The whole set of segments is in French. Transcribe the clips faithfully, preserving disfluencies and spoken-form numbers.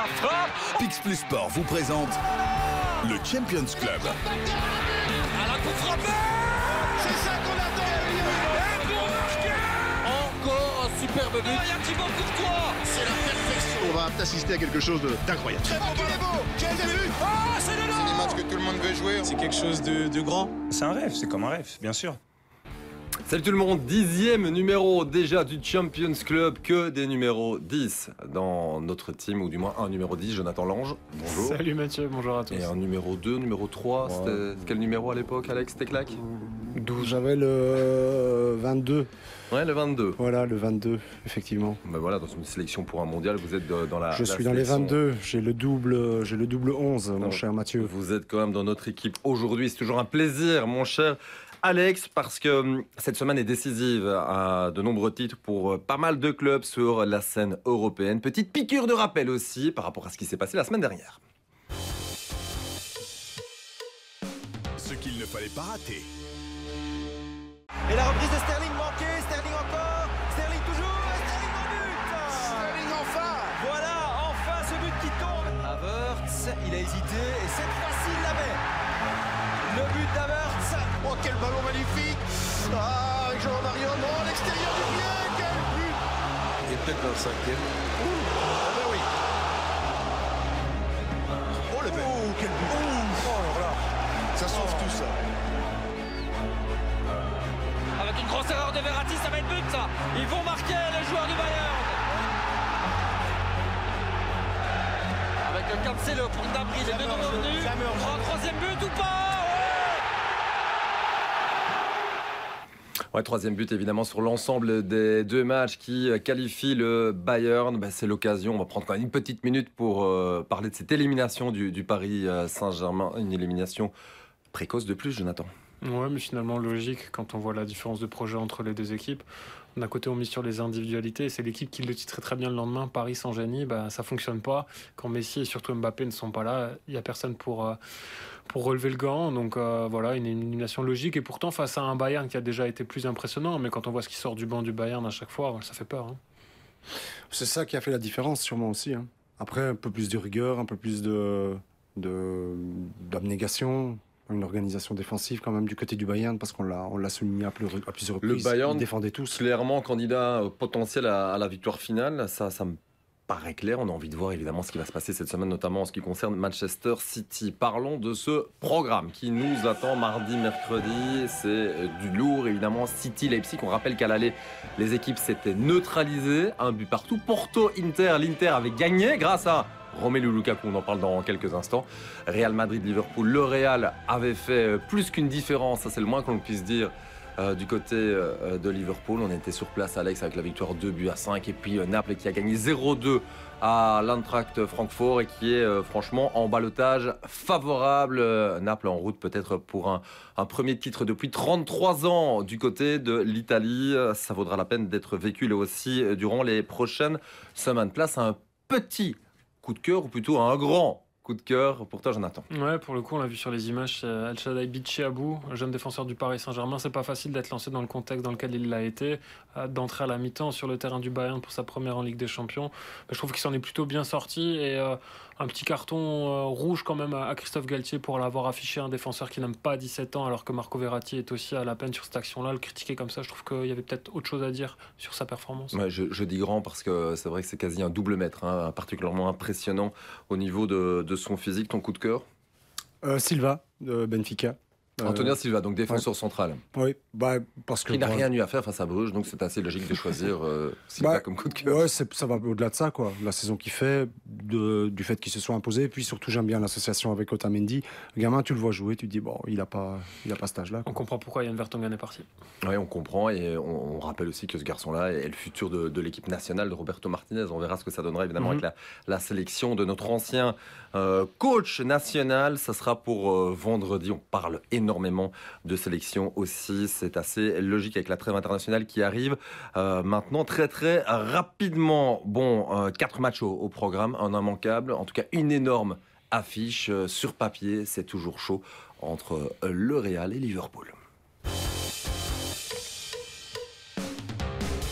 la frappe. Pix Plus Sport vous présente le Champions Club. À la coupe frappée. C'est ça qu'on attend. Et pour marquer. Encore un superbe but. Il y a un petit bon pour toi. C'est la perfection. On va assister à quelque chose d'incroyable. Très beau, très beau. Quel début. Ah, c'est le nom. C'est des matchs que tout le monde veut jouer. C'est quelque chose de, de grand. C'est un rêve, c'est comme un rêve, bien sûr. Salut tout le monde, dixième numéro déjà du Champions Club, que des numéros dix dans notre team, ou du moins un numéro dix, Jonathan Lange, bonjour. Salut Mathieu, bonjour à tous. Et un numéro deux, numéro trois, ouais. C'était quel numéro à l'époque Alex, c'était claque douze. J'avais le vingt-deux. Ouais, le vingt-deux. Voilà, le vingt-deux, effectivement. Ben voilà, dans une sélection pour un mondial, vous êtes de, dans la Je la suis dans sélection. Les vingt-deux, j'ai le double, j'ai le double onze, non, mon cher Mathieu. Vous êtes quand même dans notre équipe aujourd'hui, c'est toujours un plaisir, mon cher Alex, parce que cette semaine est décisive à de nombreux titres pour pas mal de clubs sur la scène européenne. Petite piqûre de rappel aussi par rapport à ce qui s'est passé la semaine dernière. Ce qu'il ne fallait pas rater. Et la reprise de Sterling manquée, Sterling encore, Sterling toujours, Sterling en but. Sterling enfin. Voilà, enfin ce but qui tombe. Havertz, il a hésité et cette fois-ci il la met. Le but d'Havertz. Oh, quel ballon magnifique. Ah, avec Jean-Marie Aubin, à l'extérieur du pied. Quel but. Et peut-être dans le cinquième. Ah ben oui. Oh, le but. Oh, quel but. Oh, alors là. Ça sauve tout, ça. Avec une grosse erreur de Verratti, ça va être but, ça. Ils vont marquer, les joueurs du Bayern. Avec le Cancelo pour Naples, les deux non revenus. Un troisième but ou pas. Ouais, troisième but évidemment sur l'ensemble des deux matchs qui qualifient le Bayern. Bah, c'est l'occasion, on va prendre quand même une petite minute pour euh, parler de cette élimination du, du Paris Saint-Germain. Une élimination précoce de plus, Jonathan. Ouais, mais finalement logique quand on voit la différence de projet entre les deux équipes. D'un côté, on mise sur les individualités et c'est l'équipe qui le titrait très bien le lendemain. Paris sans Gianni, bah, ça ne fonctionne pas. Quand Messi et surtout Mbappé ne sont pas là, il n'y a personne pour... Euh, pour relever le gant, donc euh, voilà, une élimination logique, et pourtant face à un Bayern qui a déjà été plus impressionnant, mais quand on voit ce qui sort du banc du Bayern à chaque fois, ça fait peur. Hein. C'est ça qui a fait la différence sûrement aussi. Hein. Après, un peu plus de rigueur, un peu plus de, de, d'abnégation, une organisation défensive quand même du côté du Bayern, parce qu'on l'a, on l'a souligné à, plus, à plusieurs reprises, le Bayern, ils défendaient tous. Clairement candidat potentiel à, à la victoire finale, ça, ça me paraît clair, on a envie de voir évidemment ce qui va se passer cette semaine, notamment en ce qui concerne Manchester City. Parlons de ce programme qui nous attend mardi, mercredi, c'est du lourd évidemment. City, Leipzig, on rappelle qu'à l'aller, les équipes s'étaient neutralisées, un but partout. Porto, Inter, l'Inter avait gagné grâce à Romelu Lukaku, on en parle dans quelques instants. Real Madrid, Liverpool, le Real avait fait plus qu'une différence, ça c'est le moins qu'on puisse dire. Euh, du côté euh, de Liverpool, on était sur place, Alex, avec la victoire deux buts à cinq. Et puis euh, Naples qui a gagné zéro deux à l'Eintracht Francfort et qui est euh, franchement en ballottage favorable. Euh, Naples en route peut-être pour un, un premier titre depuis trente-trois ans du côté de l'Italie. Ça vaudra la peine d'être vécu là aussi durant les prochaines semaines. Place à un petit coup de cœur, ou plutôt à un grand coup de cœur pour toi, Jonathan. Ouais, pour le coup, on l'a vu sur les images. El Shaddai Bichiabou, jeune défenseur du Paris Saint-Germain, c'est pas facile d'être lancé dans le contexte dans lequel il l'a été, d'entrer à la mi-temps sur le terrain du Bayern pour sa première en Ligue des Champions. Je trouve qu'il s'en est plutôt bien sorti et euh, un petit carton euh, rouge quand même à Christophe Galtier pour l'avoir affiché, un défenseur qui n'aime pas dix-sept ans, alors que Marco Verratti est aussi à la peine sur cette action-là. Le critiquer comme ça, je trouve qu'il y avait peut-être autre chose à dire sur sa performance. Ouais, je, je dis grand parce que c'est vrai que c'est quasi un double mètre, hein, particulièrement impressionnant au niveau de, de de son physique. Ton coup de cœur euh, Silva, euh, Benfica. Euh... Antonio Silva, donc défenseur ouais. central. Oui, bah, parce que... Il n'a bah... rien eu à faire face à Bruges, donc c'est assez logique de choisir euh, Silva bah, comme coup de cœur. Oui, ça va au-delà de ça, quoi. La saison qu'il fait, de, du fait qu'il se soit imposé, et puis surtout j'aime bien l'association avec Otamendi. Le gamin, tu le vois jouer, tu te dis, bon, il n'a pas, pas cet âge-là. Quoi. On comprend pourquoi Yann Vertonghen est parti. Oui, on comprend, et on, on rappelle aussi que ce garçon-là est le futur de, de l'équipe nationale de Roberto Martinez. On verra ce que ça donnera, évidemment, mm-hmm. avec la, la sélection de notre ancien euh, coach national. Ça sera pour euh, vendredi, on parle énormément énormément de sélections aussi, c'est assez logique avec la trêve internationale qui arrive euh, maintenant très très rapidement. Bon, euh, quatre matchs au, au programme, un immanquable, en tout cas une énorme affiche euh, sur papier, c'est toujours chaud entre euh, le Real et Liverpool.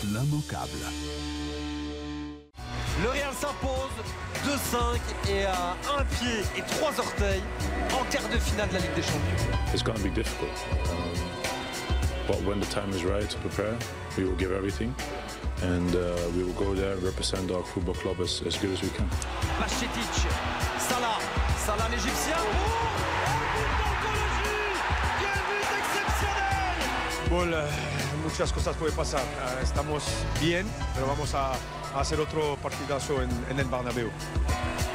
L'immanquable. Le Real s'impose deux cinq et à un pied et trois orteils en quart de finale de la Ligue des Champions. It's going to be difficult. Um, but when the time is right to prepare, we will give everything and uh, we will go there and represent our football club as, as good as we can. Machetic, Salah, Salah l'Égyptien. Fútbol, muchas cosas pueden pasar. Estamos bien, pero vamos a, a hacer otro partidazo en, en el Bernabéu.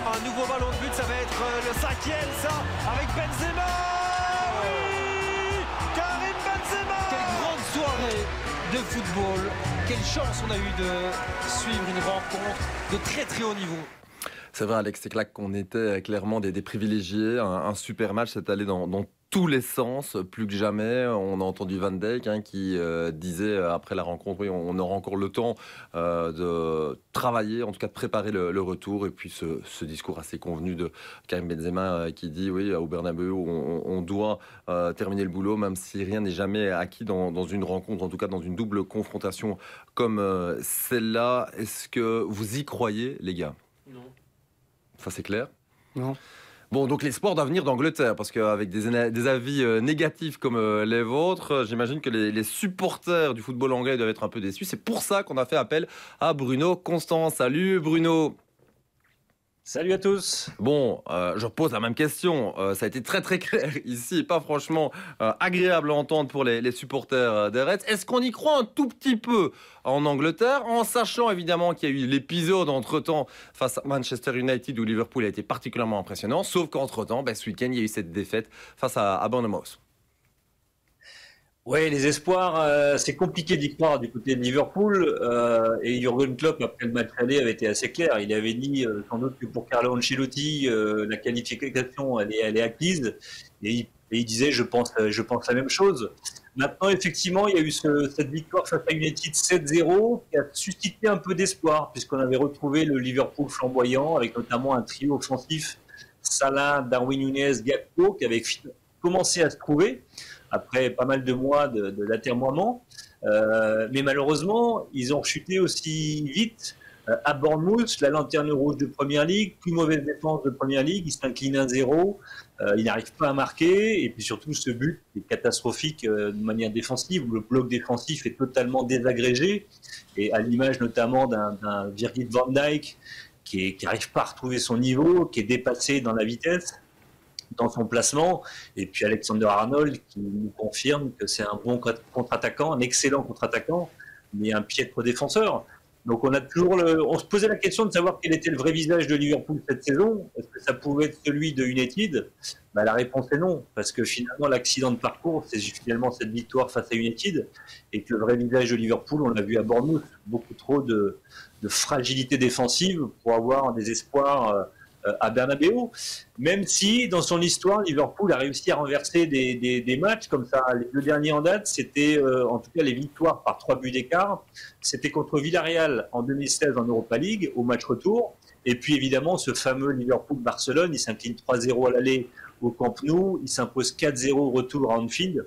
Un nouveau ballon de but, ça va être le cinquième, ça, avec Benzema. Oui, Karim Benzema. Quelle grande soirée de football. Quelle chance on a eu de suivre une rencontre de très très haut niveau. C'est vrai, Alex, c'est clair qu'on était clairement des, des privilégiés. Un, un super match, c'est allé dans, dans tous les sens, plus que jamais. On a entendu Van Dijk hein, qui euh, disait après la rencontre, oui, on, on aura encore le temps euh, de travailler, en tout cas de préparer le, le retour. Et puis ce, ce discours assez convenu de Karim Benzema euh, qui dit, oui, au Bernabeu, on, on doit euh, terminer le boulot, même si rien n'est jamais acquis dans, dans une rencontre, en tout cas dans une double confrontation comme euh, celle-là. Est-ce que vous y croyez, les gars? Non. Ça c'est clair? Non. Bon, donc les sports d'avenir d'Angleterre, parce qu'avec des, des avis euh, négatifs comme euh, les vôtres, euh, j'imagine que les, les supporters du football anglais doivent être un peu déçus. C'est pour ça qu'on a fait appel à Bruno Constant. Salut Bruno. Salut à tous. Bon, euh, je repose la même question. Euh, ça a été très très clair ici, pas franchement euh, agréable à entendre pour les, les supporters des Reds. Est-ce qu'on y croit un tout petit peu en Angleterre, en sachant évidemment qu'il y a eu l'épisode entre-temps face à Manchester United où Liverpool a été particulièrement impressionnant, sauf qu'entre-temps, ben, ce week-end, il y a eu cette défaite face à, à Bournemouth. Oui, les espoirs, euh, c'est compliqué d'y croire du côté de Liverpool. Euh, et Jürgen Klopp, après le match aller, avait été assez clair. Il avait dit euh, sans doute que pour Carlo Ancelotti, euh, la qualification, elle est, elle est acquise. Et il, et il disait, je pense, je pense la même chose. Maintenant, effectivement, il y a eu ce, cette victoire face à United sept zéro qui a suscité un peu d'espoir, puisqu'on avait retrouvé le Liverpool flamboyant, avec notamment un trio offensif, Salah, Darwin Núñez, Gakpo, qui avait commencé à se trouver après pas mal de mois de, de d'atermoiement. Euh, mais malheureusement, ils ont chuté aussi vite euh, à Bournemouth, la lanterne rouge de Première Ligue, plus mauvaise défense de Première Ligue, ils s'inclinent un zéro, euh, ils n'arrivent pas à marquer, et puis surtout ce but est catastrophique euh, de manière défensive, où le bloc défensif est totalement désagrégé, et à l'image notamment d'un, d'un Virgil van Dijk qui n'arrive pas à retrouver son niveau, qui est dépassé dans la vitesse, dans son placement, et puis Alexander Arnold qui nous confirme que c'est un bon contre-attaquant, un excellent contre-attaquant, mais un piètre défenseur. Donc on a toujours, le... on se posait la question de savoir quel était le vrai visage de Liverpool cette saison. Est-ce que ça pouvait être celui de United? Bah, la réponse est non, parce que finalement l'accident de parcours, c'est finalement cette victoire face à United, et que le vrai visage de Liverpool, on l'a vu à Bournemouth, beaucoup trop de, de fragilité défensive pour avoir des espoirs. Euh, à Bernabéu, même si dans son histoire, Liverpool a réussi à renverser des, des, des matchs comme ça. Les deux derniers en date, c'était euh, en tout cas les victoires par trois buts d'écart. C'était contre Villarreal en deux mille seize en Europa League, au match retour. Et puis évidemment, ce fameux Liverpool-Barcelone, il s'incline trois zéro à l'aller au Camp Nou, il s'impose quatre zéro au retour à Anfield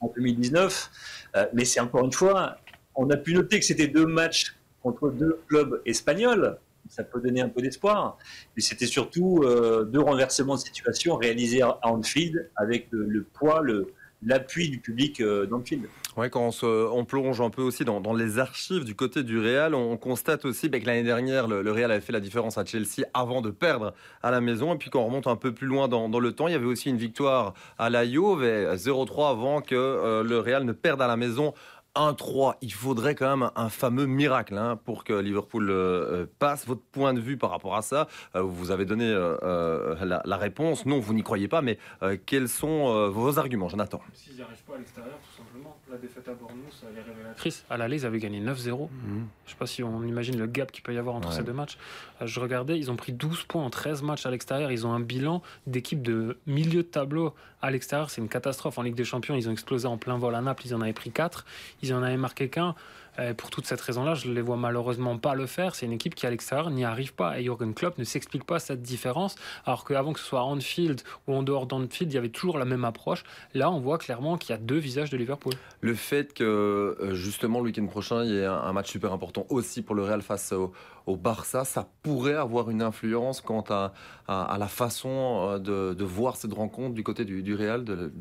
en deux mille dix-neuf. Euh, mais c'est encore une fois, on a pu noter que c'était deux matchs contre deux clubs espagnols. Ça peut donner un peu d'espoir, mais c'était surtout euh, deux renversements de situation réalisés à Anfield avec le, le poids, le, l'appui du public euh, d'Anfield. Ouais, quand on, se, on plonge un peu aussi dans, dans les archives du côté du Real, on, on constate aussi bah, que l'année dernière, le, le Real avait fait la différence à Chelsea avant de perdre à la maison. Et puis quand on remonte un peu plus loin dans, dans le temps, il y avait aussi une victoire à la Juve, zéro trois avant que euh, le Real ne perde à la maison un trois, il faudrait quand même un fameux miracle hein, pour que Liverpool euh, passe. Votre point de vue par rapport à ça, euh, vous avez donné euh, la, la réponse. Non, vous n'y croyez pas, mais euh, quels sont euh, vos arguments, Jonathan? S'ils n'y arrivent pas à l'extérieur, tout simplement. La défaite à Bournemouth, elle est révélatrice. À l'aller, ils avaient gagné neuf zéro. Mm-hmm. Je ne sais pas si on imagine le gap qu'il peut y avoir entre ouais. ces deux matchs. Je regardais, ils ont pris douze points en treize matchs à l'extérieur. Ils ont un bilan d'équipe de milieu de tableau à l'extérieur. C'est une catastrophe. En Ligue des Champions, ils ont explosé en plein vol à Naples. Ils en avaient pris quatre. Ils en avaient marqué qu'un. Et pour toute cette raison-là, je ne les vois malheureusement pas le faire. C'est une équipe qui, à l'extérieur, n'y arrive pas. Et Jürgen Klopp ne s'explique pas cette différence. Alors qu'avant que ce soit à Anfield ou en dehors d'Anfield, il y avait toujours la même approche. Là, on voit clairement qu'il y a deux visages de Liverpool. Le fait que, justement, le week-end prochain, il y ait un match super important aussi pour le Real face au, au Barça, ça pourrait avoir une influence quant à, à, à la façon de, de voir cette rencontre du côté du, du Real, de, de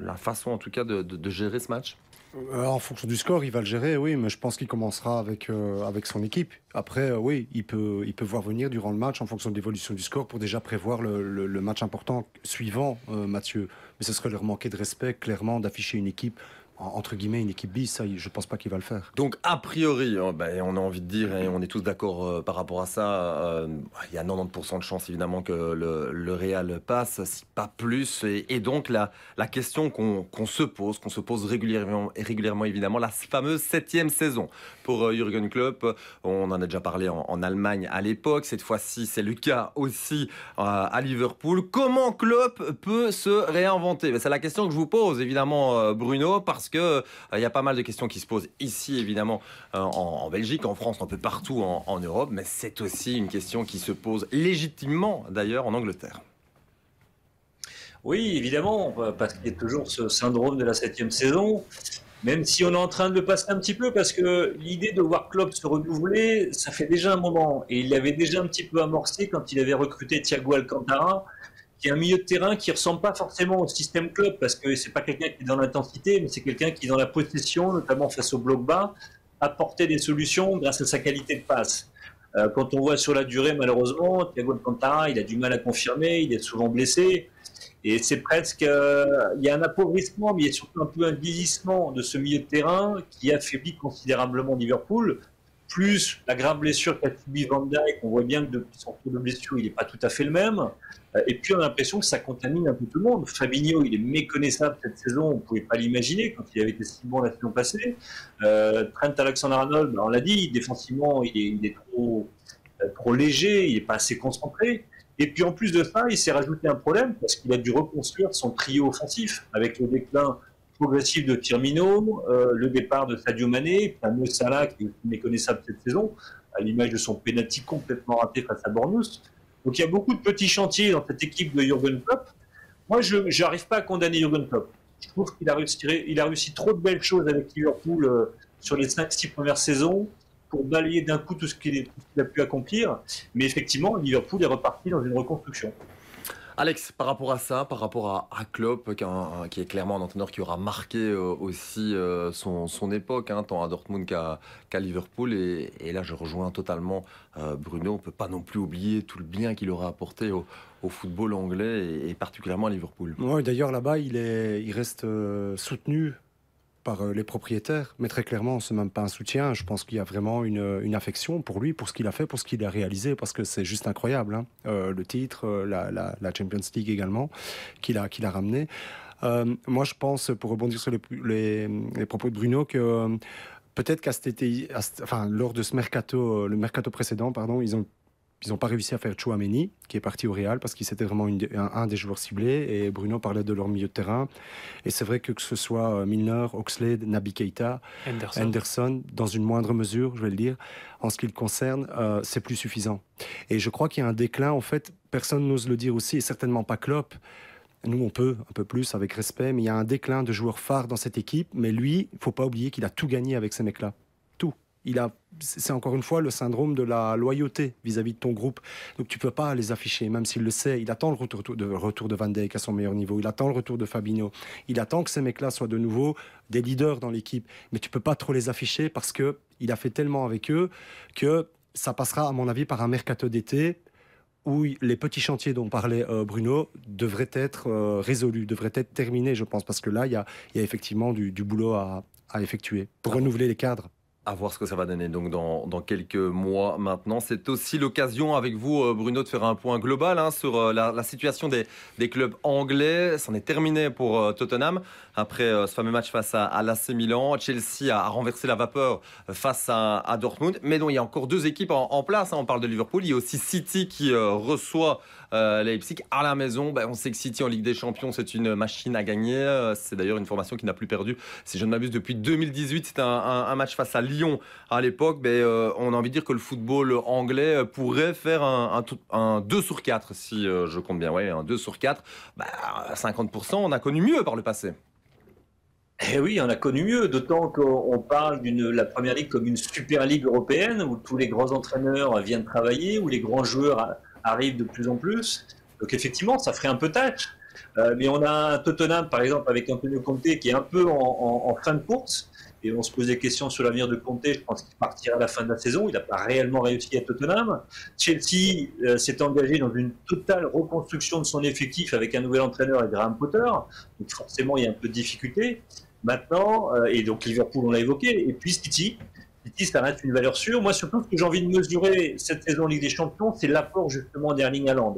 la façon, en tout cas, de, de, de gérer ce match. Alors, en fonction du score, il va le gérer, oui, mais je pense qu'il commencera avec, euh, avec son équipe. Après, euh, oui, il peut, il peut voir venir durant le match en fonction de l'évolution du score pour déjà prévoir le, le, le match important suivant, euh, Mathieu. Mais ce serait leur manquer de respect, clairement, d'afficher une équipe, entre guillemets, une équipe bis, ça, je ne pense pas qu'il va le faire. Donc, a priori, on a envie de dire, et on est tous d'accord par rapport à ça, il y a quatre-vingt-dix pour cent de chances, évidemment, que le, le Real passe, si pas plus. Et, et donc, la, la question qu'on, qu'on se pose, qu'on se pose régulièrement, régulièrement, évidemment, la fameuse septième saison pour Jürgen Klopp. On en a déjà parlé en, en Allemagne à l'époque. Cette fois-ci, c'est le cas aussi à Liverpool. Comment Klopp peut se réinventer? C'est la question que je vous pose, évidemment, Bruno, parce Parce qu'il euh, y a pas mal de questions qui se posent ici, évidemment, euh, en, en Belgique, en France, un peu partout en, en Europe. Mais c'est aussi une question qui se pose légitimement, d'ailleurs, en Angleterre. Oui, évidemment, parce qu'il y a toujours ce syndrome de la septième saison. Même si on est en train de le passer un petit peu, parce que l'idée de voir Klopp se renouveler, ça fait déjà un moment. Et il l'avait déjà un petit peu amorcé quand il avait recruté Thiago Alcantara, qui est un milieu de terrain qui ne ressemble pas forcément au système Klopp, parce que ce n'est pas quelqu'un qui est dans l'intensité, mais c'est quelqu'un qui est dans la possession, notamment face au bloc bas, apportait des solutions grâce à sa qualité de passe. Euh, quand on voit sur la durée, malheureusement, Thiago Alcantara, il a du mal à confirmer, il est souvent blessé, et c'est presque... Euh, il y a un appauvrissement, mais il y a surtout un peu un vieillissement de ce milieu de terrain qui affaiblit considérablement Liverpool, plus la grave blessure qu'a subi Van Dijk, on voit bien que depuis son tour de blessure, il n'est pas tout à fait le même. Et puis on a l'impression que ça contamine un peu tout le monde. Fabinho, il est méconnaissable cette saison, on ne pouvait pas l'imaginer quand il avait été si bon la saison passée. Euh, Trent Alexander-Arnold, ben on l'a dit, défensivement, il est, il est trop, trop léger, il n'est pas assez concentré. Et puis en plus de ça, il s'est rajouté un problème parce qu'il a dû reconstruire son trio offensif avec le déclin progressif de Firmino, euh, le départ de Sadio Mané, Mo Salah qui est méconnaissable cette saison, à l'image de son pénalty complètement raté face à Bournemouth. Donc il y a beaucoup de petits chantiers dans cette équipe de Jürgen Klopp. Moi, je n'arrive pas à condamner Jürgen Klopp. Je trouve qu'il a réussi, il a réussi trop de belles choses avec Liverpool euh, sur les cinq six premières saisons pour balayer d'un coup tout ce qu'il a pu accomplir. Mais effectivement, Liverpool est reparti dans une reconstruction. Alex, par rapport à ça, par rapport à, à Klopp, qui, un, qui est clairement un entraîneur qui aura marqué euh, aussi euh, son, son époque, hein, tant à Dortmund qu'à, qu'à Liverpool, et, et là je rejoins totalement euh, Bruno, on ne peut pas non plus oublier tout le bien qu'il aura apporté au, au football anglais, et, et particulièrement à Liverpool. Ouais, d'ailleurs là-bas, il, est, il reste euh, soutenu par les propriétaires, mais très clairement, ce n'est même pas un soutien. Je pense qu'il y a vraiment une, une affection pour lui, pour ce qu'il a fait, pour ce qu'il a réalisé, parce que c'est juste incroyable, hein. Euh, le titre, la, la, la Champions League également, qu'il a, qu'il a ramené. Euh, moi, je pense, pour rebondir sur les, les, les propos de Bruno, que euh, peut-être qu'à cet été, à, enfin, lors de ce mercato, le mercato précédent, pardon, ils ont Ils n'ont pas réussi à faire Tchouaméni, qui est parti au Real, parce qu'il c'était vraiment une, un, un des joueurs ciblés. Et Bruno parlait de leur milieu de terrain. Et c'est vrai que que ce soit Milner, Oxlade, Naby Keita, Henderson. Henderson, dans une moindre mesure, je vais le dire, en ce qui le concerne, euh, c'est plus suffisant. Et je crois qu'il y a un déclin, en fait, personne n'ose le dire aussi, et certainement pas Klopp. Nous, on peut, un peu plus, avec respect, mais il y a un déclin de joueurs phares dans cette équipe. Mais lui, il ne faut pas oublier qu'il a tout gagné avec ces mecs-là. Tout. Il a, c'est encore une fois le syndrome de la loyauté vis-à-vis de ton groupe. Donc tu ne peux pas les afficher, même s'il le sait. Il attend le retour de, retour de Van Dijk à son meilleur niveau. Il attend le retour de Fabinho. Il attend que ces mecs-là soient de nouveau des leaders dans l'équipe. Mais tu ne peux pas trop les afficher parce qu'il a fait tellement avec eux que ça passera, à mon avis, par un mercato d'été où les petits chantiers dont parlait euh, Bruno devraient être euh, résolus, devraient être terminés, je pense. Parce que là, il y a, y a effectivement du, du boulot à, à effectuer pour ah renouveler bon. les cadres. À voir ce que ça va donner donc dans, dans quelques mois maintenant. C'est aussi l'occasion avec vous, Bruno, de faire un point global hein, sur la, la situation des, des clubs anglais. C'en est terminé pour euh, Tottenham. Après euh, ce fameux match face à, à l'A C Milan, Chelsea a, a renversé la vapeur face à, à Dortmund. Mais donc, il y a encore deux équipes en, en place. Hein. On parle de Liverpool. Il y a aussi City qui euh, reçoit euh, Leipzig à la maison. Ben, on sait que City en Ligue des Champions, c'est une machine à gagner. C'est d'ailleurs une formation qui n'a plus perdu, si je ne m'abuse, depuis deux mille dix-huit. C'est un, un, un match face à Lille. Lyon à l'époque, ben, euh, on a envie de dire que le football anglais pourrait faire un, un, un deux sur quatre, si euh, je compte bien, ouais, un deux sur quatre. Ben, à cinquante pour cent, on a connu mieux par le passé. Eh oui, on a connu mieux, d'autant qu'on parle de la Première Ligue comme une super ligue européenne où tous les grands entraîneurs viennent travailler, où les grands joueurs arrivent de plus en plus. Donc effectivement, ça ferait un peu tâche. Euh, mais on a Tottenham, par exemple, avec Antonio Conte, qui est un peu en, en, en fin de course. Et on se pose des questions sur l'avenir de Conte. Je pense qu'il partira à la fin de la saison. Il n'a pas réellement réussi à Tottenham. Chelsea euh, s'est engagé dans une totale reconstruction de son effectif avec un nouvel entraîneur et Graham Potter. Donc forcément, il y a un peu de difficulté. Maintenant, euh, et donc Liverpool, on l'a évoqué. Et puis City. City, ça reste une valeur sûre. Moi, surtout, ce que j'ai envie de mesurer cette saison Ligue des Champions, c'est l'apport justement d'Erling Haaland.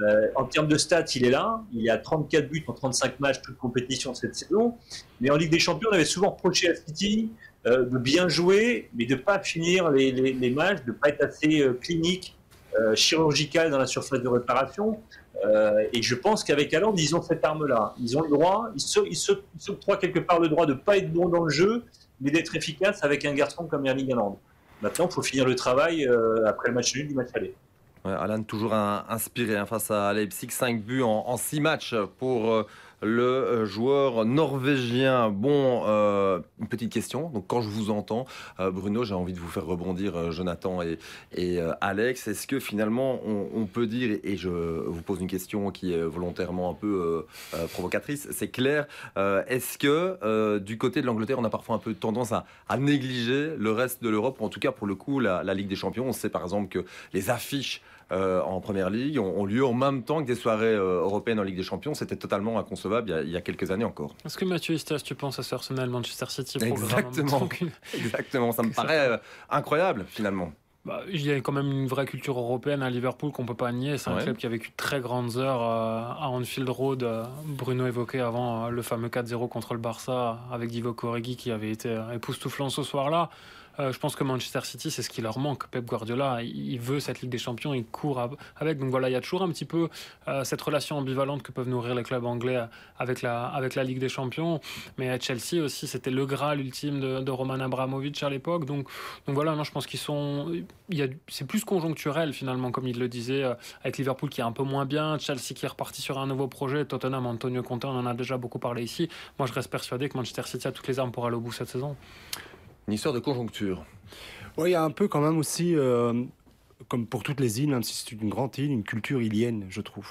Euh, en termes de stats, il est là. Il est à trente-quatre buts en trente-cinq matchs, toute compétition cette saison. Mais en Ligue des Champions, on avait souvent reproché à City euh, de bien jouer, mais de ne pas finir les, les, les matchs, de ne pas être assez euh, clinique, euh, chirurgical dans la surface de réparation. Euh, et je pense qu'avec Haaland, ils ont cette arme-là. Ils ont le droit, ils se, ils se, ils s'octroient quelque part le droit de ne pas être bon dans le jeu, mais d'être efficace avec un garçon comme Erling Haaland. Maintenant, il faut finir le travail euh, après le match nul du match aller. Ouais, Haaland toujours un, inspiré hein, face à Leipzig, cinq buts en, en six matchs pour euh, le joueur norvégien. Bon, euh, une petite question. Donc, quand je vous entends, euh, Bruno, j'ai envie de vous faire rebondir, euh, Jonathan et, et euh, Alex. Est-ce que finalement, on, on peut dire, et je vous pose une question qui est volontairement un peu euh, euh, provocatrice, c'est clair, euh, est-ce que euh, du côté de l'Angleterre, on a parfois un peu tendance à, à négliger le reste de l'Europe, ou en tout cas, pour le coup, la, la Ligue des Champions? On sait par exemple que les affiches Euh, en Première Ligue ont, ont lieu en même temps que des soirées euh, européennes en Ligue des Champions. C'était totalement inconcevable il y a, il y a quelques années encore. Est-ce que Mathieu Estas, tu penses à ce Arsenal-Manchester City? Exactement. Exactement, ça me paraît euh, incroyable finalement. Bah, il y a quand même une vraie culture européenne à Liverpool qu'on ne peut pas nier. C'est un ouais. club qui a vécu très grandes heures euh, à Anfield Road. Euh, Bruno évoquait avant euh, le fameux quatre zéro contre le Barça avec Divock Origi qui avait été euh, époustouflant ce soir-là. Euh, je pense que Manchester City, c'est ce qui leur manque. Pep Guardiola, il veut cette Ligue des Champions, il court avec. Donc voilà, il y a toujours un petit peu euh, cette relation ambivalente que peuvent nourrir les clubs anglais avec la, avec la Ligue des Champions. Mais à Chelsea aussi, c'était le Graal ultime de, de Roman Abramovich à l'époque. Donc, donc voilà, non, je pense qu'ils sont... Il y a, c'est plus conjoncturel finalement, comme il le disait, euh, avec Liverpool qui est un peu moins bien, Chelsea qui est reparti sur un nouveau projet, Tottenham, Antonio Conte, on en a déjà beaucoup parlé ici. Moi, je reste persuadé que Manchester City a toutes les armes pour aller au bout cette saison. Une histoire de conjoncture. Oui, il y a un peu quand même aussi, euh, comme pour toutes les îles, même si c'est une grande île, une culture ilienne, je trouve.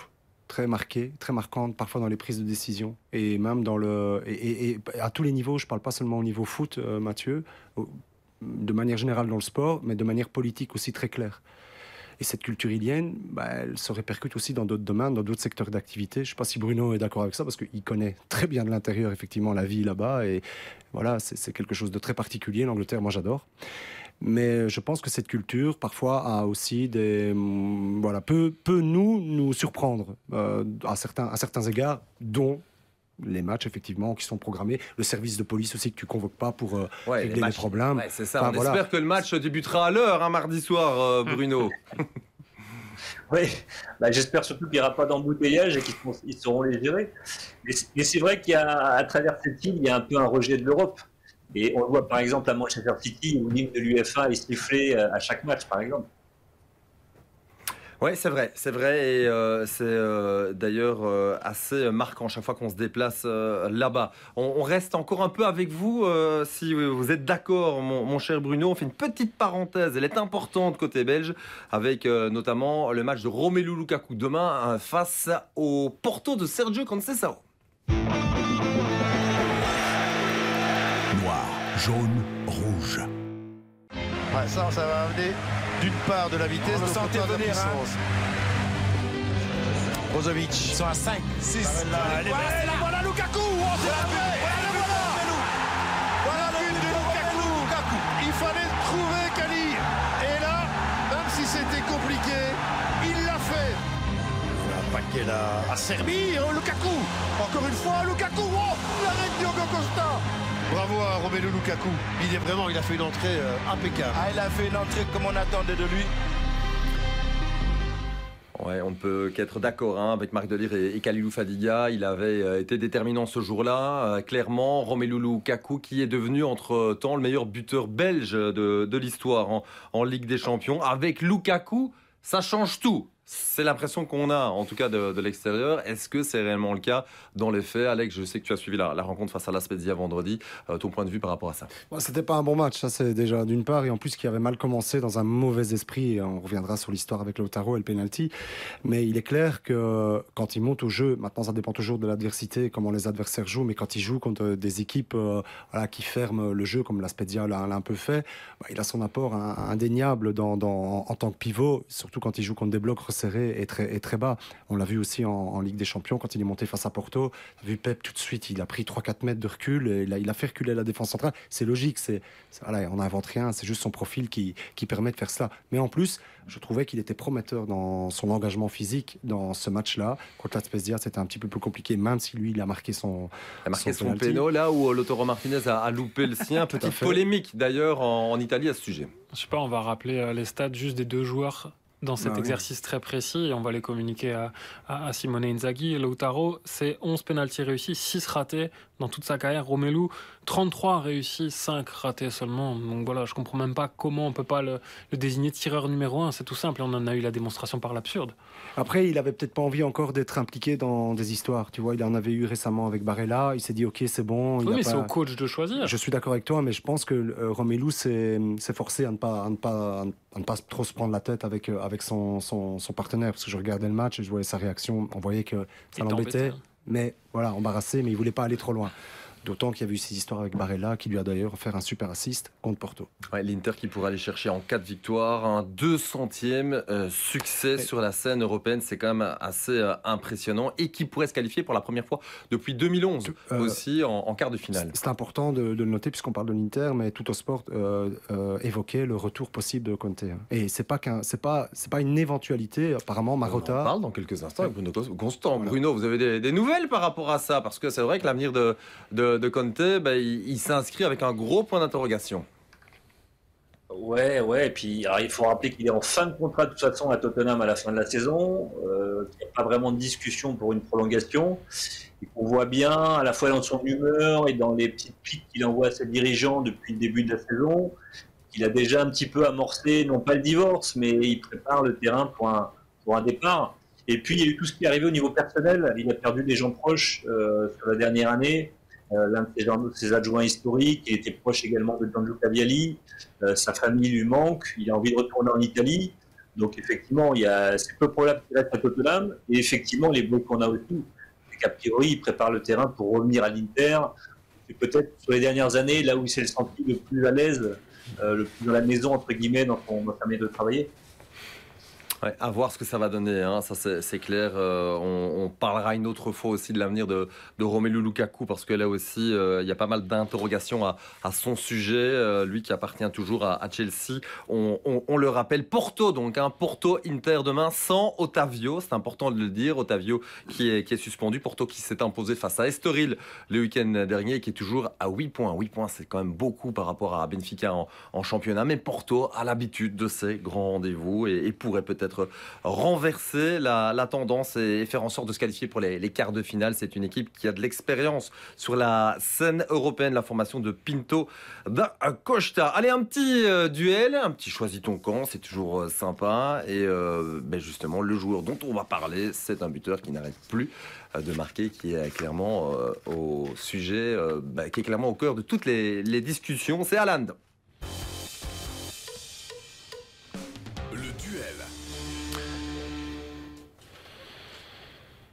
Très marquée, très marquante, parfois dans les prises de décision. Et même dans le... Et, et, et à tous les niveaux, je ne parle pas seulement au niveau foot, euh, Mathieu, de manière générale dans le sport, mais de manière politique aussi très claire. Et cette culture ilienne, bah, elle se répercute aussi dans d'autres domaines, dans d'autres secteurs d'activité. Je ne sais pas si Bruno est d'accord avec ça, parce qu'il connaît très bien de l'intérieur, effectivement, la vie là-bas. Et voilà, c'est, c'est quelque chose de très particulier. L'Angleterre, moi, j'adore. Mais je pense que cette culture, parfois, a aussi des... Voilà, peut, peut nous, nous surprendre euh, à, certains, à certains égards, dont... les matchs effectivement qui sont programmés, le service de police aussi que tu convoques pas pour euh, ouais, régler les, matchs, les problèmes. Ouais, c'est ça. Enfin, on voilà. espère que le match débutera à l'heure hein, mardi soir, euh, Bruno. Oui, bah, j'espère surtout qu'il n'y aura pas d'embouteillage et qu'ils ils seront les gérés. Mais, mais c'est vrai qu'il y a, à travers cette île, il y a un peu un rejet de l'Europe. Et on le voit par exemple à Manchester City où l'hymne de l'U E F A est sifflé à chaque match, par exemple. Oui, c'est vrai, c'est vrai et euh, c'est euh, d'ailleurs euh, assez marquant chaque fois qu'on se déplace euh, là-bas. On, on reste encore un peu avec vous, euh, si vous êtes d'accord, mon, mon cher Bruno. On fait une petite parenthèse, elle est importante côté belge, avec euh, notamment le match de Romelu Lukaku demain euh, face au Porto de Sergio Conceição. Noir, jaune, rouge. Ouais, ça, ça va amener... d'une part de la vitesse, de l'autre de la puissance. Brozovic. Ils sont à cinq, six. Allez, voilà Lukaku. Voilà la but de Lukaku. Il fallait le trouver, Kali. Et là, même si c'était compliqué, il l'a fait. Il a paqué la Serbie. Lukaku. Encore une fois, Lukaku. Oh, l'arrêt de Jürgen Klopp. Bravo à Romelu Lukaku. Il est vraiment, il a fait une entrée impeccable. Ah, il a fait une entrée comme on attendait de lui. Ouais, on ne peut qu'être d'accord hein, avec Marc Delire et, et Kalilou Fadiga. Il avait euh, été déterminant ce jour-là. Euh, clairement, Romelu Lukaku qui est devenu entre-temps le meilleur buteur belge de, de l'histoire en, en Ligue des Champions. Avec Lukaku, ça change tout. C'est l'impression qu'on a, en tout cas de, de l'extérieur. Est-ce que c'est réellement le cas dans les faits, Alex? Je sais que tu as suivi la, la rencontre face à la Spezia vendredi. Euh, ton point de vue par rapport à ça? Bon, c'était pas un bon match, ça c'est déjà d'une part, et en plus qui avait mal commencé dans un mauvais esprit. Et on reviendra sur l'histoire avec Lautaro et le penalty. Mais il est clair que quand ils montent au jeu, maintenant ça dépend toujours de l'adversité, comment les adversaires jouent. Mais quand ils jouent contre des équipes euh, voilà, qui ferment le jeu, comme la Spezia l'a, l'a un peu fait, bah, il a son apport hein, indéniable dans, dans, en, en tant que pivot, surtout quand il joue contre des blocs serré et très, et très bas. On l'a vu aussi en, en Ligue des Champions quand il est monté face à Porto. On a vu Pep tout de suite, il a pris trois à quatre mètres de recul, et il, a, il a fait reculer la défense centrale. C'est logique, c'est, c'est, voilà, on n'invente rien, c'est juste son profil qui, qui permet de faire cela. Mais en plus, je trouvais qu'il était prometteur dans son engagement physique dans ce match-là. Contre la Spezia, c'était un petit peu plus compliqué, même si lui, il a marqué son il a marqué son, son péno, là où Lautaro Martinez a, a loupé le sien. Petite polémique d'ailleurs en, en Italie à ce sujet. Je ne sais pas, on va rappeler les stats juste des deux joueurs dans cet ah, exercice oui. très précis, et on va les communiquer à, à, à Simone Inzaghi. Lautaro, c'est onze pénaltys réussis, six ratés dans toute sa carrière. Romelu, trente-trois réussis, cinq ratés seulement. Donc voilà, je comprends même pas comment on peut pas le, le désigner tireur numéro un. C'est tout simple, on en a eu la démonstration par l'absurde. Après, il avait peut-être pas envie encore d'être impliqué dans des histoires. Tu vois, il en avait eu récemment avec Barella. Il s'est dit, ok, c'est bon. Il oui, mais pas... c'est au coach de choisir. Je suis d'accord avec toi, mais je pense que euh, Romelu s'est, s'est forcé à ne pas, à ne pas, à ne, à ne pas trop se prendre la tête avec. Euh, avec avec son, son, son partenaire, parce que je regardais le match et je voyais sa réaction, on voyait que ça l'embêtait, mais voilà, embarrassé, mais il voulait pas aller trop loin. D'autant qu'il y avait eu ces histoires avec Barella, qui lui a d'ailleurs offert un super assist contre Porto. Ouais, l'Inter qui pourra aller chercher en quatre victoires un deux centième euh, succès ouais. sur la scène européenne, c'est quand même assez euh, impressionnant, et qui pourrait se qualifier pour la première fois depuis deux mille onze euh, aussi en, en quart de finale. C'est, c'est important de, de le noter puisqu'on parle de l'Inter, mais tout au sport euh, euh, évoquait le retour possible de Conte. Et c'est pas qu'un, c'est pas, c'est pas une éventualité. Apparemment, Marotta. On en parle dans quelques instants. Bruno Constant, voilà. Bruno, vous avez des, des nouvelles par rapport à ça, parce que c'est vrai que l'avenir de, de de Conte, bah, il, il s'inscrit avec un gros point d'interrogation. Ouais, ouais, et puis alors, il faut rappeler qu'il est en fin de contrat de toute façon à Tottenham à la fin de la saison. Euh, il n'y a pas vraiment de discussion pour une prolongation. Et on voit bien, à la fois dans son humeur et dans les petites piques qu'il envoie à ses dirigeants depuis le début de la saison, qu'il a déjà un petit peu amorcé, non pas le divorce, mais il prépare le terrain pour un, pour un départ. Et puis il y a eu tout ce qui est arrivé au niveau personnel. Il a perdu des gens proches euh, sur la dernière année. L'un de ses adjoints historiques, il était proche également de Gianluca Vialli. Euh, sa famille lui manque, il a envie de retourner en Italie. Donc effectivement, il y a, c'est peu probable qu'il reste à Tottenham. Et effectivement, les blocs qu'on a autour, c'est qu'a priori, il prépare le terrain pour revenir à l'Inter. Et peut-être sur les dernières années, là où il s'est le senti le plus à l'aise, euh, le plus dans la maison, entre guillemets, dans sa manière de travailler. Ouais, à voir ce que ça va donner, hein. Ça c'est, c'est clair. Euh, on, on parlera une autre fois aussi de l'avenir de, de Romelu Lukaku, parce que là aussi il euh, y a pas mal d'interrogations à, à son sujet. Euh, lui qui appartient toujours à, à Chelsea, on, on, on le rappelle. Porto donc, hein, Porto Inter demain sans Otavio, c'est important de le dire. Otavio qui est, qui est suspendu, Porto qui s'est imposé face à Estoril le week-end dernier et qui est toujours à huit points. huit points, c'est quand même beaucoup par rapport à Benfica en, en championnat, mais Porto a l'habitude de ces grands rendez-vous et, et pourrait peut-être renverser la, la tendance et faire en sorte de se qualifier pour les, les quarts de finale. C'est une équipe qui a de l'expérience sur la scène européenne, la formation de Pinto da Costa. Allez, un petit euh, duel, un petit choisis ton camp, c'est toujours euh, sympa. Et euh, ben justement, le joueur dont on va parler, c'est un buteur qui n'arrête plus euh, de marquer, qui est clairement euh, au sujet, euh, bah, qui est clairement au cœur de toutes les, les discussions. C'est Haaland.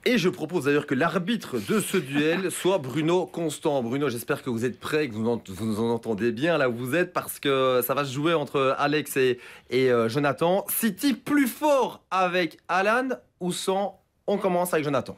Et je propose d'ailleurs que l'arbitre de ce duel soit Bruno Constant. Bruno, j'espère que vous êtes prêts, que vous, en, vous nous en entendez bien là où vous êtes, parce que ça va se jouer entre Alex et, et euh, Jonathan. City plus fort avec Haaland ou sans? On commence avec Jonathan.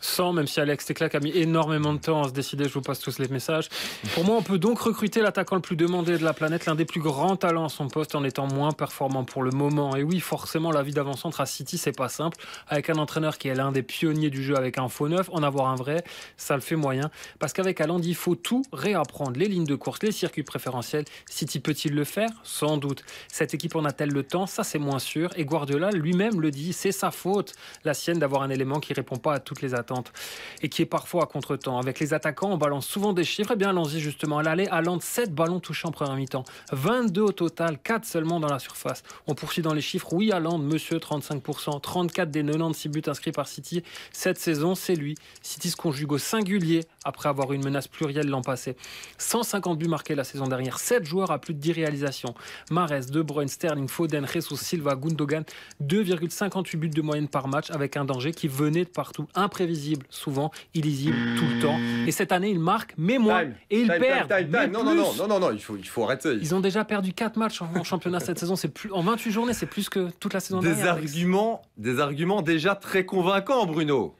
cent, même si Alex Teclac a mis énormément de temps à se décider. Je vous passe tous les messages. Pour moi, on peut donc recruter l'attaquant le plus demandé de la planète, l'un des plus grands talents à son poste en étant moins performant pour le moment. Et oui, forcément, la vie d'avant-centre à City, c'est pas simple. Avec un entraîneur qui est l'un des pionniers du jeu avec un faux neuf, en avoir un vrai, ça le fait moyen. Parce qu'avec Haaland, il faut tout réapprendre. Les lignes de course, les circuits préférentiels. City peut-il le faire? Sans doute. Cette équipe en a-t-elle le temps? Ça, c'est moins sûr. Et Guardiola lui-même le dit, c'est sa faute, la sienne, d'avoir un élément qui répond pas à toutes les attentes et qui est parfois à contre-temps. Avec les attaquants, on balance souvent des chiffres. Et bien, allons-y justement. À l'aller, Haaland, sept ballons touchés en première mi-temps. vingt-deux au total, quatre seulement dans la surface. On poursuit dans les chiffres. Oui, Haaland, monsieur, trente-cinq pour cent. trente-quatre des quatre-vingt-seize buts inscrits par City. Cette saison, c'est lui. City se conjugue au singulier après avoir eu une menace plurielle l'an passé. cent cinquante buts marqués la saison dernière. sept joueurs à plus de dix réalisations. Mahrez, De Bruyne, Sterling, Foden, Jesus, Silva, Gundogan. deux virgule cinquante-huit buts de moyenne par match avec un danger qui venait de partout. Imprévisible, souvent, illisible, tout le temps. Et cette année, ils marquent, mais moins. Time, et ils time, perdent. Time, time, time. Non, non, non, non, non, non, il faut, il faut arrêter. Ils ont déjà perdu quatre matchs en championnat cette saison. C'est plus, en vingt-huit journées, c'est plus que toute la saison des dernière. Arguments, des arguments déjà très convaincants, Bruno.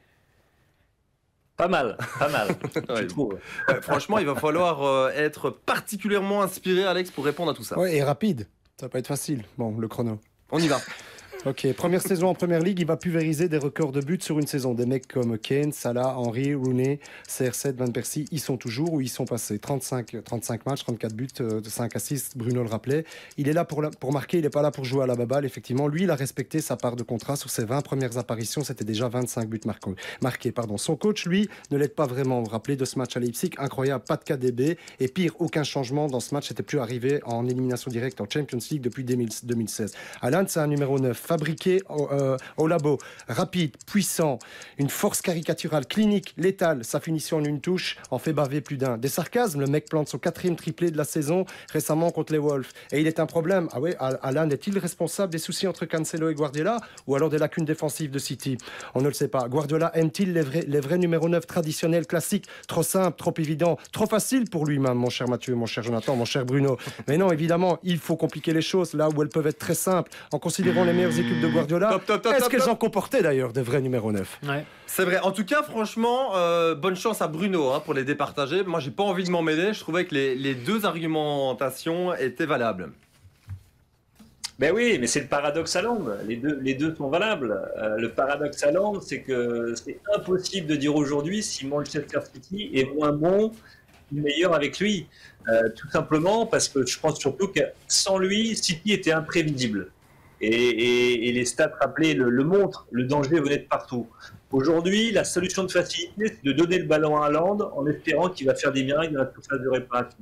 Pas mal, pas mal. Ouais, trouve. Ouais, franchement, il va falloir euh, être particulièrement inspiré, Alex, pour répondre à tout ça. Ouais, et rapide. Ça va pas être facile. Bon, le chrono. On y va. Ok, première saison en Première Ligue, il va pulvériser des records de buts sur une saison. Des mecs comme Kane, Salah, Henry, Rooney, C R sept, Van Persie, ils sont toujours où ils sont passés. trente-cinq matchs, trente-quatre buts, cinq assists, Bruno le rappelait. Il est là pour, la, pour marquer, il n'est pas là pour jouer à la baballe. Effectivement, lui, il a respecté sa part de contrat. Sur ses vingt premières apparitions, c'était déjà vingt-cinq buts marqués. marqués pardon. Son coach, lui, ne l'aide pas vraiment. Vous vous rappelez de ce match à Leipzig, incroyable, pas de K D B. Et pire, aucun changement dans ce match n'était plus arrivé en élimination directe en Champions League depuis deux mille seize. Haaland, c'est un numéro neuf. Fabriqué au, euh, au labo, rapide, puissant, une force caricaturale, clinique, létale. Sa finition en une touche en fait baver plus d'un. Des sarcasmes, le mec plante son quatrième triplé de la saison récemment contre les Wolves. Et il est un problème. Ah ouais, Haaland est-il responsable des soucis entre Cancelo et Guardiola ou alors des lacunes défensives de City? On ne le sait pas. Guardiola aime-t-il les vrais, les vrais numéro neuf traditionnels, classiques, trop simples, trop évidents, trop faciles pour lui-même, mon cher Mathieu, mon cher Jonathan, mon cher Bruno? Mais non, évidemment, il faut compliquer les choses là où elles peuvent être très simples en considérant les meilleurs équipes de Guardiola. Top, top, top, Est-ce top, qu'elles top. ont comporté d'ailleurs des vrais numéros neuf? Ouais. C'est vrai. En tout cas, franchement, euh, bonne chance à Bruno hein, pour les départager. Moi, j'ai pas envie de m'en mêler. Je trouvais que les, les deux argumentations étaient valables. Ben oui, mais c'est le paradoxe à Haaland. Les deux, les deux sont valables. Euh, le paradoxe à Haaland, c'est que c'est impossible de dire aujourd'hui si Manchester City est moins bon ou meilleur avec lui. Euh, tout simplement parce que je pense surtout que sans lui, City était imprévisible. Et, et, et les stats rappelés le, le montrent, le danger venait de partout. Aujourd'hui, la solution de facilité, c'est de donner le ballon à Haaland en espérant qu'il va faire des miracles dans la surface de réparation.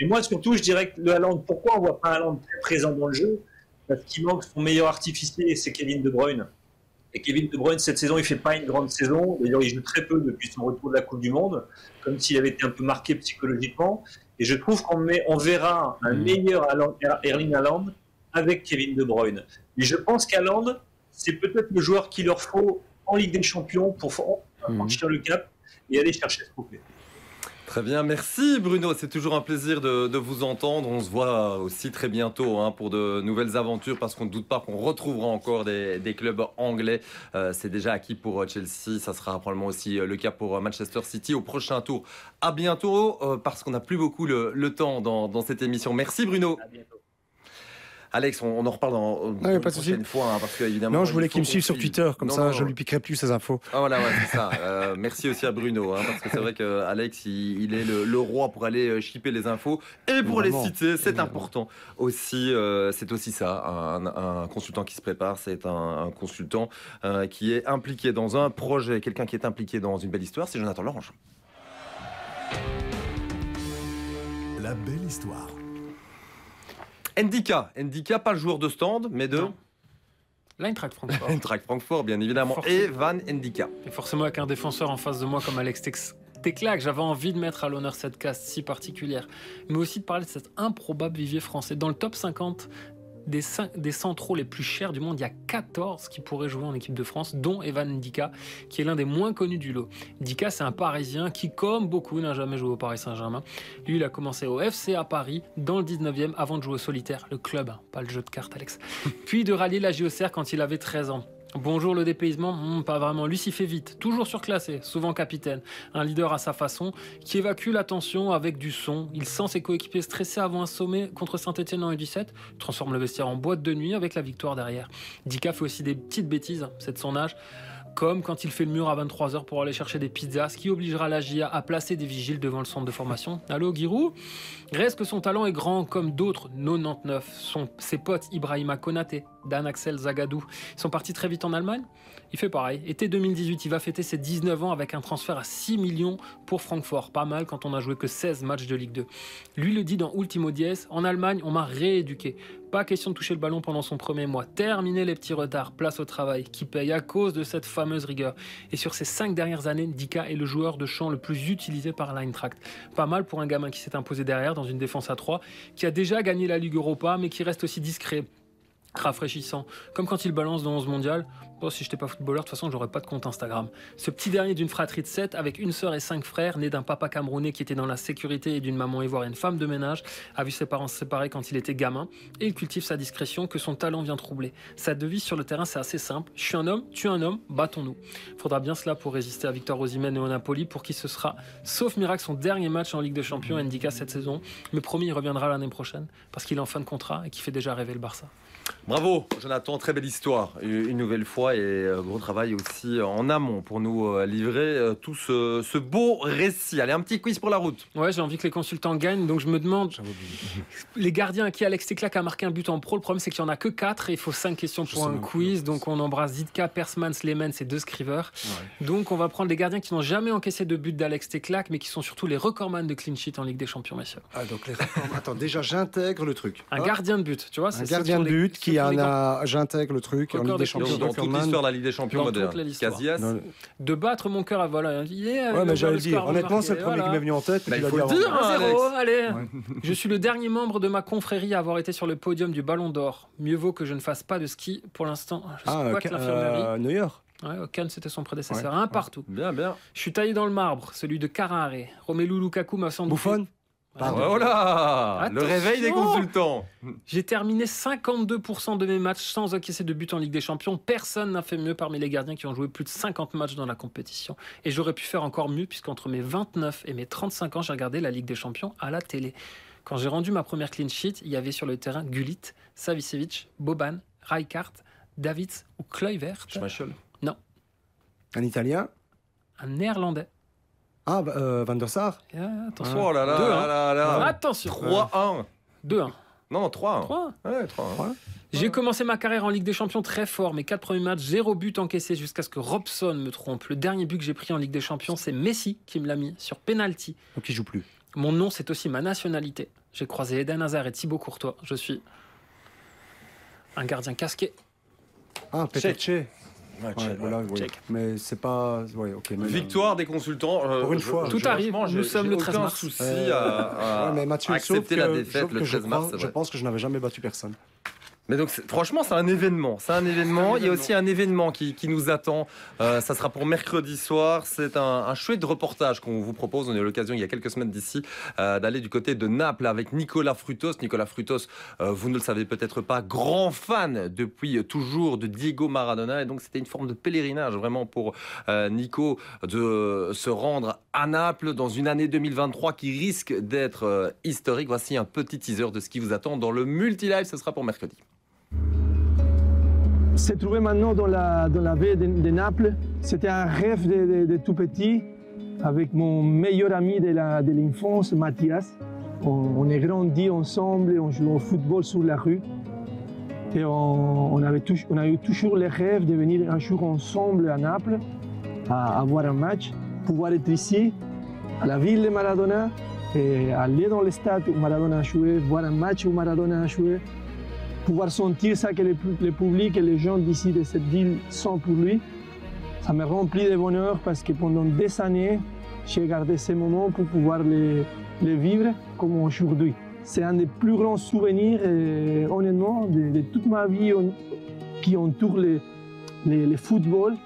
Et moi, surtout, je dirais que le Haaland, pourquoi on ne voit pas Haaland très présent dans le jeu? Parce qu'il manque son meilleur artificier, c'est Kevin De Bruyne. Et Kevin De Bruyne, cette saison, il ne fait pas une grande saison. D'ailleurs, il joue très peu depuis son retour de la Coupe du Monde, comme s'il avait été un peu marqué psychologiquement. Et je trouve qu'on met, on verra un meilleur Haaland, Erling Haaland avec Kevin De Bruyne. Mais je pense qu'Haaland, c'est peut-être le joueur qu'il leur faut en Ligue des Champions pour franchir mmh. le cap et aller chercher ce trophée. Très bien, merci Bruno. C'est toujours un plaisir de, de vous entendre. On se voit aussi très bientôt hein, pour de nouvelles aventures parce qu'on ne doute pas qu'on retrouvera encore des, des clubs anglais. Euh, c'est déjà acquis pour Chelsea. Ça sera probablement aussi le cas pour Manchester City au prochain tour. À bientôt euh, parce qu'on n'a plus beaucoup le, le temps dans, dans cette émission. Merci Bruno. À bientôt. Alex, on en reparle dans non, une prochaine fois, hein, parce que évidemment. Non, je voulais qu'il me suive sur Twitter, comme non, ça, non, je ne lui piquerai plus ces infos. Ah voilà, ouais, c'est ça. Euh, merci aussi à Bruno, hein, parce que c'est vrai que Alex, il, il est le, le roi pour aller shipper les infos et pour Vraiment. les citer. C'est Vraiment. important aussi. Euh, c'est aussi ça, un, un consultant qui se prépare, c'est un, un consultant euh, qui est impliqué dans un projet, quelqu'un qui est impliqué dans une belle histoire. C'est Jonathan Lange. La belle histoire. Ndika, Ndika, pas le joueur de stand, mais de... Non. L'Eintracht Francfort. L'Eintracht Francfort, bien évidemment. Forcément. Et Van Ndika. Et forcément avec un défenseur en face de moi comme Alex Tex... Teclac, j'avais envie de mettre à l'honneur cette caste si particulière, mais aussi de parler de cet improbable vivier français. Dans le top cinquante des, cinq, des centraux les plus chers du monde, il y a quatorze qui pourraient jouer en équipe de France, dont Evan Ndika, qui est l'un des moins connus du lot. Ndika, c'est un Parisien qui, comme beaucoup, n'a jamais joué au Paris Saint-Germain. Lui, il a commencé au F C à Paris, dans le dix-neuvième, avant de jouer au solitaire, le club, hein, pas le jeu de cartes, Alex. Puis de rallier la J O C R quand il avait treize ans. Bonjour le dépaysement, hum, pas vraiment. Lui s'y fait vite, toujours surclassé, souvent capitaine. Un leader à sa façon, qui évacue la tension avec du son. Il sent ses coéquipiers stressés avant un sommet contre Saint-Etienne en U dix-sept, transforme le vestiaire en boîte de nuit avec la victoire derrière. Dika fait aussi des petites bêtises, c'est de son âge, comme quand il fait le mur à vingt-trois heures pour aller chercher des pizzas, ce qui obligera la J A à placer des vigiles devant le centre de formation. Allô Giroud ? Reste que son talent est grand comme d'autres, quatre-vingt-dix-neuf. Son, ses potes Ibrahima Konaté, Dan Axel Zagadou, ils sont partis très vite en Allemagne. Il fait pareil. Été deux mille dix-huit, il va fêter ses dix-neuf ans avec un transfert à six millions pour Francfort. Pas mal quand on a joué que seize matchs de Ligue deux. Lui le dit dans Ultimo Diez, en Allemagne, on m'a rééduqué. Pas question de toucher le ballon pendant son premier mois. Terminer les petits retards, place au travail, qui paye à cause de cette fameuse rigueur. Et sur ces cinq dernières années, Dika est le joueur de champ le plus utilisé par l'Eintracht. Pas mal pour un gamin qui s'est imposé derrière dans une défense à trois, qui a déjà gagné la Ligue Europa, mais qui reste aussi discret. Rafraîchissant, comme quand il balance dans onze mondial. Oh, si je n'étais pas footballeur, de toute façon, j'aurais pas de compte Instagram. Ce petit dernier d'une fratrie de sept, avec une sœur et cinq frères, né d'un papa camerounais qui était dans la sécurité et d'une maman ivoirienne femme de ménage, a vu ses parents se séparer quand il était gamin, et il cultive sa discrétion que son talent vient troubler. Sa devise sur le terrain, c'est assez simple. Je suis un homme, tu es un homme, battons-nous. Faudra bien cela pour résister à Victor Osimhen et au Napoli, pour qui ce sera, sauf miracle, son dernier match en Ligue des Champions, Ndika, cette saison. Mais promis, il reviendra l'année prochaine, parce qu'il est en fin de contrat et qu'il fait déjà rêver le Barça. Bravo Jonathan, très belle histoire, une nouvelle fois, et gros travail aussi en amont pour nous livrer tout ce, ce beau récit. Allez, un petit quiz pour la route. Ouais, j'ai envie que les consultants gagnent, donc je me demande, les gardiens à qui Alex Teclac a marqué un but en pro, le problème c'est qu'il n'y en a que quatre, et il faut cinq questions pour un quiz, donc on embrasse Ditka, Persman, Slemen, c'est deux scriveurs. Ouais. Donc on va prendre les gardiens qui n'ont jamais encaissé de but d'Alex Teclac, mais qui sont surtout les recordman de clean sheet en Ligue des Champions, messieurs. Ah, donc les recordman, attends, déjà j'intègre le truc. Un Hop. gardien de but, tu vois, c'est un gardien de but. Qui en a, j'intègre le truc en Ligue des Champions. Dans toute l'histoire de la Ligue des Champions moderne. Casillas. De battre mon cœur à voilà. Yeah, ouais, mais j'allais le dire. Honnêtement, c'est le premier voilà. qui m'est venu en tête. Bah, il faut le dire, hein, Alex. Allez. Ouais. Je suis le dernier membre de ma confrérie à avoir été sur le podium du Ballon d'Or. Mieux vaut que je ne fasse pas de ski pour l'instant. Je sais ah, quoi euh, que l'infirmerie. Euh, New York. Ouais, Cannes, c'était son prédécesseur. Ouais. Un partout. Bien, bien. Je suis taillé dans le marbre, celui de Carrare. Romelu Lukaku m'a semblé. Bouffon. Ah, voilà, le réveil des consultants. J'ai terminé cinquante-deux pour cent de mes matchs sans encaisser de but en Ligue des Champions. Personne n'a fait mieux parmi les gardiens qui ont joué plus de cinquante matchs dans la compétition. Et j'aurais pu faire encore mieux puisqu'entre mes vingt-neuf et mes trente-cinq ans, j'ai regardé la Ligue des Champions à la télé. Quand j'ai rendu ma première clean sheet, il y avait sur le terrain Gullit, Savicevic, Boban, Rijkaard, Davids ou Kluivert. Schmeichel. Non. Un Italien. Un Néerlandais. Ah, bah, euh, Van der Sar. Yeah, attention. Oh là là, là, là, là. Attention. trois un. deux un. Non, trois un. trois un. Ouais, trois un. J'ai commencé ma carrière en Ligue des Champions très fort. Mes quatre premiers matchs, zéro but encaissé jusqu'à ce que Robson me trompe. Le dernier but que j'ai pris en Ligue des Champions, c'est Messi qui me l'a mis sur penalty. Donc il joue plus. Mon nom, c'est aussi ma nationalité. J'ai croisé Eden Hazard et Thibaut Courtois. Je suis un gardien casqué. Ah, Petr. Ouais, ouais, voilà, ouais. Mais c'est pas. Ouais, okay, mais victoire euh... des consultants. Euh, Pour une fois, tout arrive. Nous sommes le treize mars. Souci euh... à, à ouais, mais Mathieu, accepter la défaite le treize mars. Je pense que je n'avais jamais battu personne. Mais donc, c'est, franchement, c'est un événement. C'est un événement. Il y a aussi un événement qui, qui nous attend. Euh, ça sera pour mercredi soir. C'est un, un chouette reportage qu'on vous propose. On a eu l'occasion, il y a quelques semaines d'ici, euh, d'aller du côté de Naples avec Nicolas Frutos. Nicolas Frutos, euh, vous ne le savez peut-être pas, grand fan depuis toujours de Diego Maradona. Et donc, c'était une forme de pèlerinage vraiment pour euh, Nico de se rendre à Naples dans une année deux mille vingt-trois qui risque d'être euh, historique. Voici un petit teaser de ce qui vous attend dans le multi-live. Ce sera pour mercredi. Se trouver maintenant dans la, dans la baie de, de Naples, c'était un rêve de, de, de tout petit avec mon meilleur ami de, la, de l'infance, Mathias. On, on est grandi ensemble, on jouait au football sur la rue. Et on, on, avait tout, on a eu toujours le rêve de venir un jour ensemble à Naples, à, à voir un match, pouvoir être ici, à la ville de Maradona, et aller dans le stade où Maradona a joué, voir un match où Maradona a joué. Pouvoir sentir ça que le, le public et les gens d'ici, de cette ville, sont pour lui. Ça me remplit de bonheur parce que pendant des années, j'ai gardé ces moments pour pouvoir les, les vivre comme aujourd'hui. C'est un des plus grands souvenirs, et, honnêtement, de, de toute ma vie on, qui entoure le, le, le football.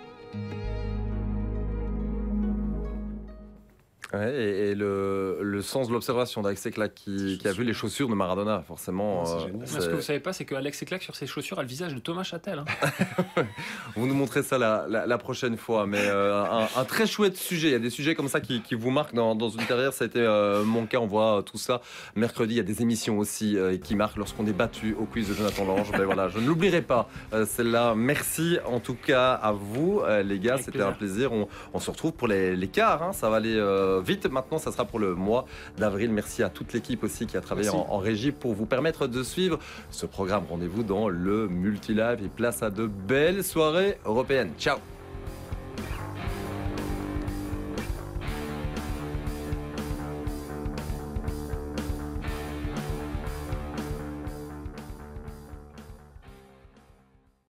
Ouais, et, et le, le sens de l'observation d'Alex Eclac qui, qui a vu les chaussures de Maradona, forcément. Ouais, euh, mais ce que vous savez pas, c'est que Alex Eclac sur ses chaussures a le visage de Thomas Châtel. Hein. Vous nous montrez ça la, la, la prochaine fois, mais euh, un, un très chouette sujet. Il y a des sujets comme ça qui, qui vous marquent dans, dans une carrière. Ça a été euh, mon cas. On voit tout ça mercredi. Il y a des émissions aussi euh, qui marquent lorsqu'on est battu au quiz de Jonathan Lange. Ben voilà, je ne l'oublierai pas euh, celle-là. Merci en tout cas à vous, euh, les gars. C'était un plaisir. On, on se retrouve pour les, les quarts. Hein. Ça va aller. Euh, Vite maintenant, ça sera pour le mois d'avril. Merci à toute l'équipe aussi qui a travaillé en, en régie pour vous permettre de suivre ce programme. Rendez-vous dans le Multilive et place à de belles soirées européennes. Ciao.